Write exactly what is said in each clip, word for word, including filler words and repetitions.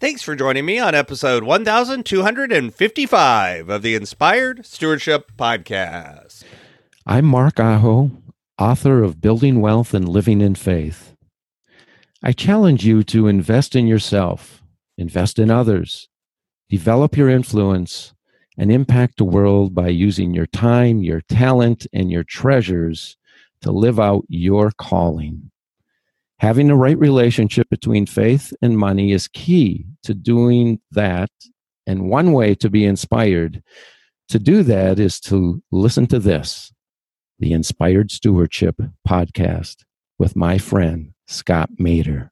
Thanks for joining me on episode one thousand two hundred fifty-five of the Inspired Stewardship Podcast. I'm Mark Aho, author of Building Wealth and Living in Faith. I challenge you to invest in yourself, invest in others, develop your influence, and impact the world by using your time, your talent, and your treasures to live out your calling. Having the right relationship between faith and money is key to doing that. And one way to be inspired to do that is to listen to this, the Inspired Stewardship Podcast with my friend, Scott Mater.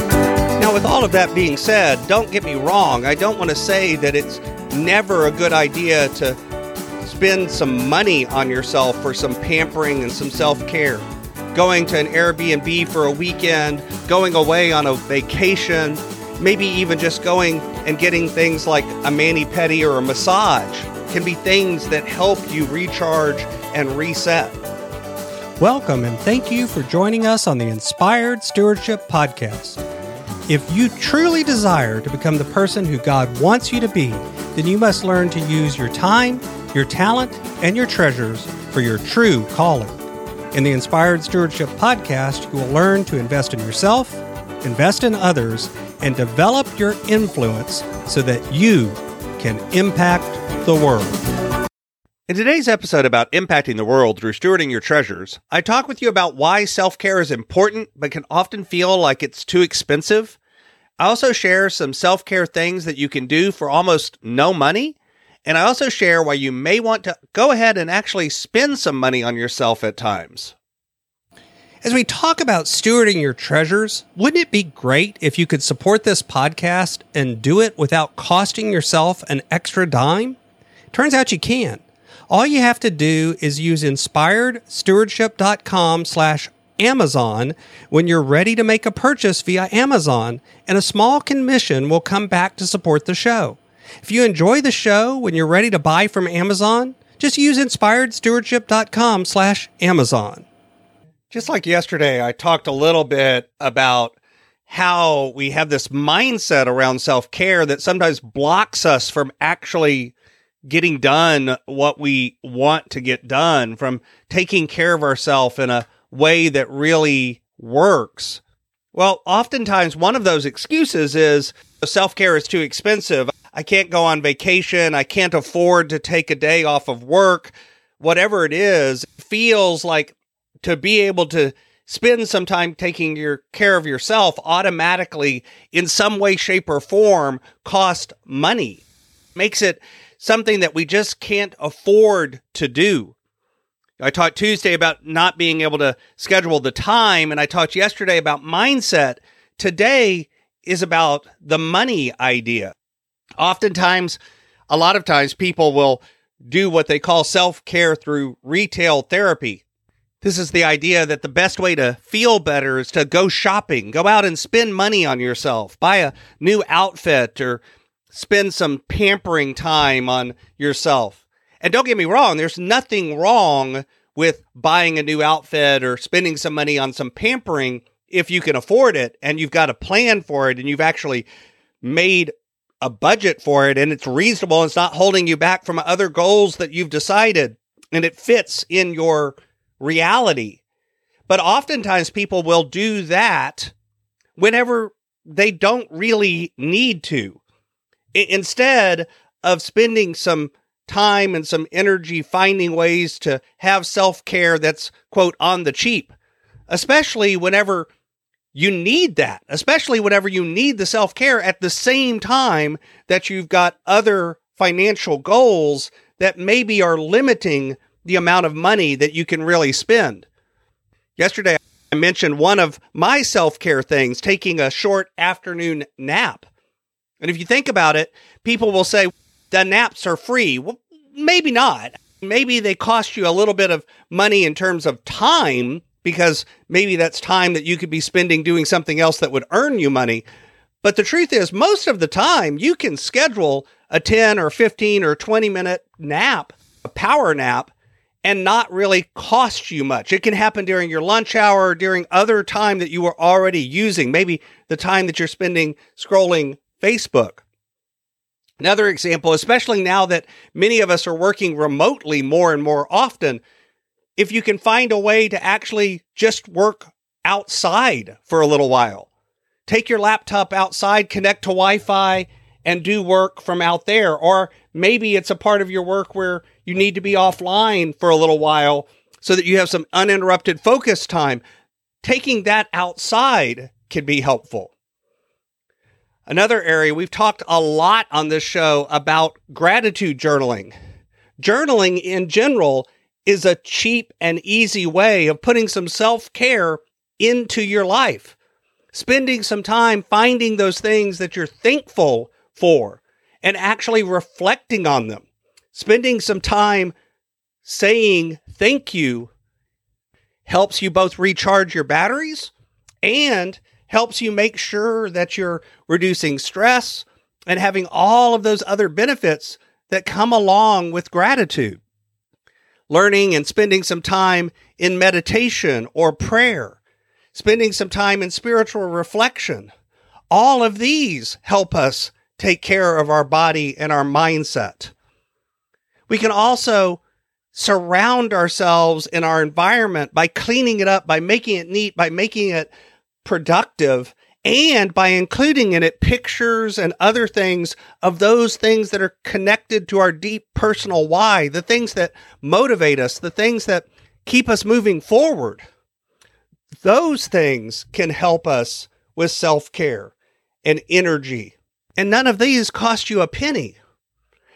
Now, with all of that being said, don't get me wrong. I don't want to say that it's never a good idea to spend some money on yourself for some pampering and some self-care. Going to an Airbnb for a weekend, going away on a vacation, maybe even just going and getting things like a mani-pedi or a massage can be things that help you recharge and reset. Welcome and thank you for joining us on the Inspired Stewardship Podcast. If you truly desire to become the person who God wants you to be, then you must learn to use your time, your talent, and your treasures for your true calling. In the Inspired Stewardship Podcast, you will learn to invest in yourself, invest in others, and develop your influence so that you can impact the world. In today's episode about impacting the world through stewarding your treasures, I talk with you about why self-care is important but can often feel like it's too expensive. I also share some self-care things that you can do for almost no money. And I also share why you may want to go ahead and actually spend some money on yourself at times. As we talk about stewarding your treasures, wouldn't it be great if you could support this podcast and do it without costing yourself an extra dime? Turns out you can. All you have to do is use inspiredstewardship.com slash Amazon when you're ready to make a purchase via Amazon, and a small commission will come back to support the show. If you enjoy the show, when you're ready to buy from Amazon, just use inspiredstewardship.com slash Amazon. Just like yesterday, I talked a little bit about how we have this mindset around self-care that sometimes blocks us from actually getting done what we want to get done, from taking care of ourselves in a way that really works. Well, oftentimes one of those excuses is self-care is too expensive. I can't go on vacation. I can't afford to take a day off of work. Whatever it is, it feels like to be able to spend some time taking your care of yourself automatically in some way, shape, or form costs money. Makes it something that we just can't afford to do. I talked Tuesday about not being able to schedule the time, and I talked yesterday about mindset. Today is about the money idea. Oftentimes, a lot of times, people will do what they call self-care through retail therapy. This is the idea that the best way to feel better is to go shopping, go out and spend money on yourself, buy a new outfit, or spend some pampering time on yourself. And don't get me wrong, there's nothing wrong with buying a new outfit or spending some money on some pampering if you can afford it and you've got a plan for it and you've actually made a budget for it, and it's reasonable, and it's not holding you back from other goals that you've decided, and it fits in your reality. But oftentimes people will do that whenever they don't really need to. I- instead of spending some time and some energy finding ways to have self-care that's, quote, on the cheap, especially whenever you need that, especially whenever you need the self-care at the same time that you've got other financial goals that maybe are limiting the amount of money that you can really spend. Yesterday, I mentioned one of my self-care things, taking a short afternoon nap. And if you think about it, people will say, the naps are free. Well, maybe not. Maybe they cost you a little bit of money in terms of time, because maybe that's time that you could be spending doing something else that would earn you money. But the truth is, most of the time, you can schedule a ten or fifteen or twenty-minute nap, a power nap, and not really cost you much. It can happen during your lunch hour, or during other time that you were already using, maybe the time that you're spending scrolling Facebook. Another example, especially now that many of us are working remotely more and more often, if you can find a way to actually just work outside for a little while, take your laptop outside, connect to Wi-Fi, and do work from out there. Or maybe it's a part of your work where you need to be offline for a little while so that you have some uninterrupted focus time. Taking that outside can be helpful. Another area, we've talked a lot on this show about gratitude journaling. Journaling in general is a cheap and easy way of putting some self-care into your life. Spending some time finding those things that you're thankful for and actually reflecting on them. Spending some time saying thank you helps you both recharge your batteries and helps you make sure that you're reducing stress and having all of those other benefits that come along with gratitude. Learning and spending some time in meditation or prayer, spending some time in spiritual reflection. All of these help us take care of our body and our mindset. We can also surround ourselves in our environment by cleaning it up, by making it neat, by making it productive, and by including in it pictures and other things of those things that are connected to our deep personal why, the things that motivate us, the things that keep us moving forward. Those things can help us with self-care and energy. And none of these cost you a penny.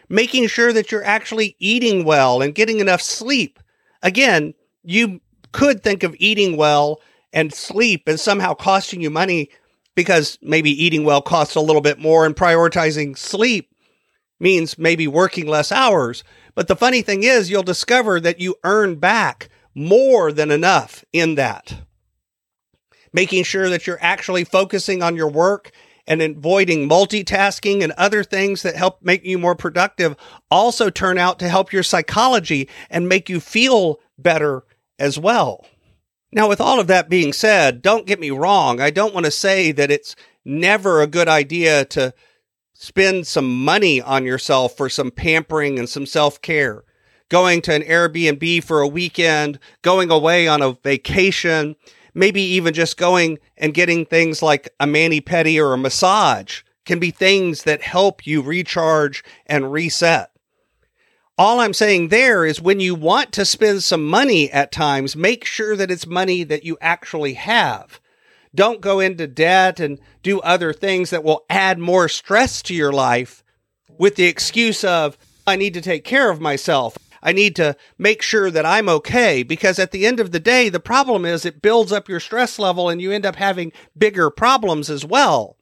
Making sure that you're actually eating well and getting enough sleep. Again, you could think of eating well and sleep as somehow costing you money because maybe eating well costs a little bit more and prioritizing sleep means maybe working less hours. But the funny thing is you'll discover that you earn back more than enough in that. Making sure that you're actually focusing on your work and avoiding multitasking and other things that help make you more productive also turn out to help your psychology and make you feel better as well. Now, with all of that being said, don't get me wrong. I don't want to say that it's never a good idea to spend some money on yourself for some pampering and some self-care. Going to an Airbnb for a weekend, going away on a vacation, maybe even just going and getting things like a mani-pedi or a massage can be things that help you recharge and reset. All I'm saying there is when you want to spend some money at times, make sure that it's money that you actually have. Don't go into debt and do other things that will add more stress to your life with the excuse of, I need to take care of myself. I need to make sure that I'm okay, because at the end of the day, the problem is it builds up your stress level and you end up having bigger problems as well.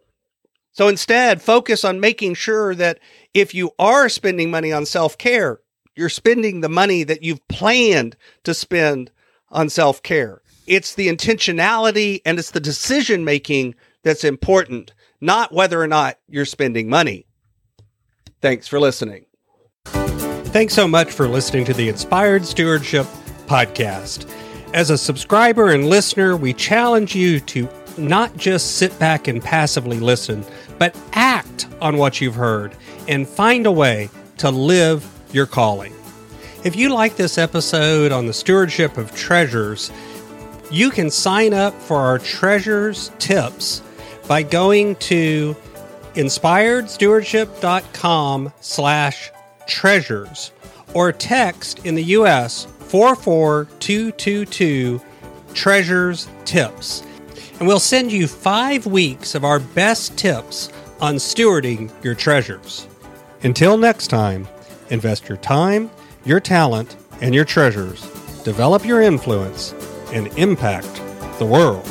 So instead, focus on making sure that if you are spending money on self-care, you're spending the money that you've planned to spend on self-care. It's the intentionality and it's the decision-making that's important, not whether or not you're spending money. Thanks for listening. Thanks so much for listening to the Inspired Stewardship Podcast. As a subscriber and listener, we challenge you to not just sit back and passively listen, but act on what you've heard and find a way to live your calling. If you like this episode on the stewardship of treasures, you can sign up for our treasures tips by going to inspiredstewardship.com slash treasures, or text in the U S four four two two two treasures tips, and we'll send you five weeks of our best tips on stewarding your treasures. Until next time, invest your time, your talent, and your treasures. Develop your influence and impact the world.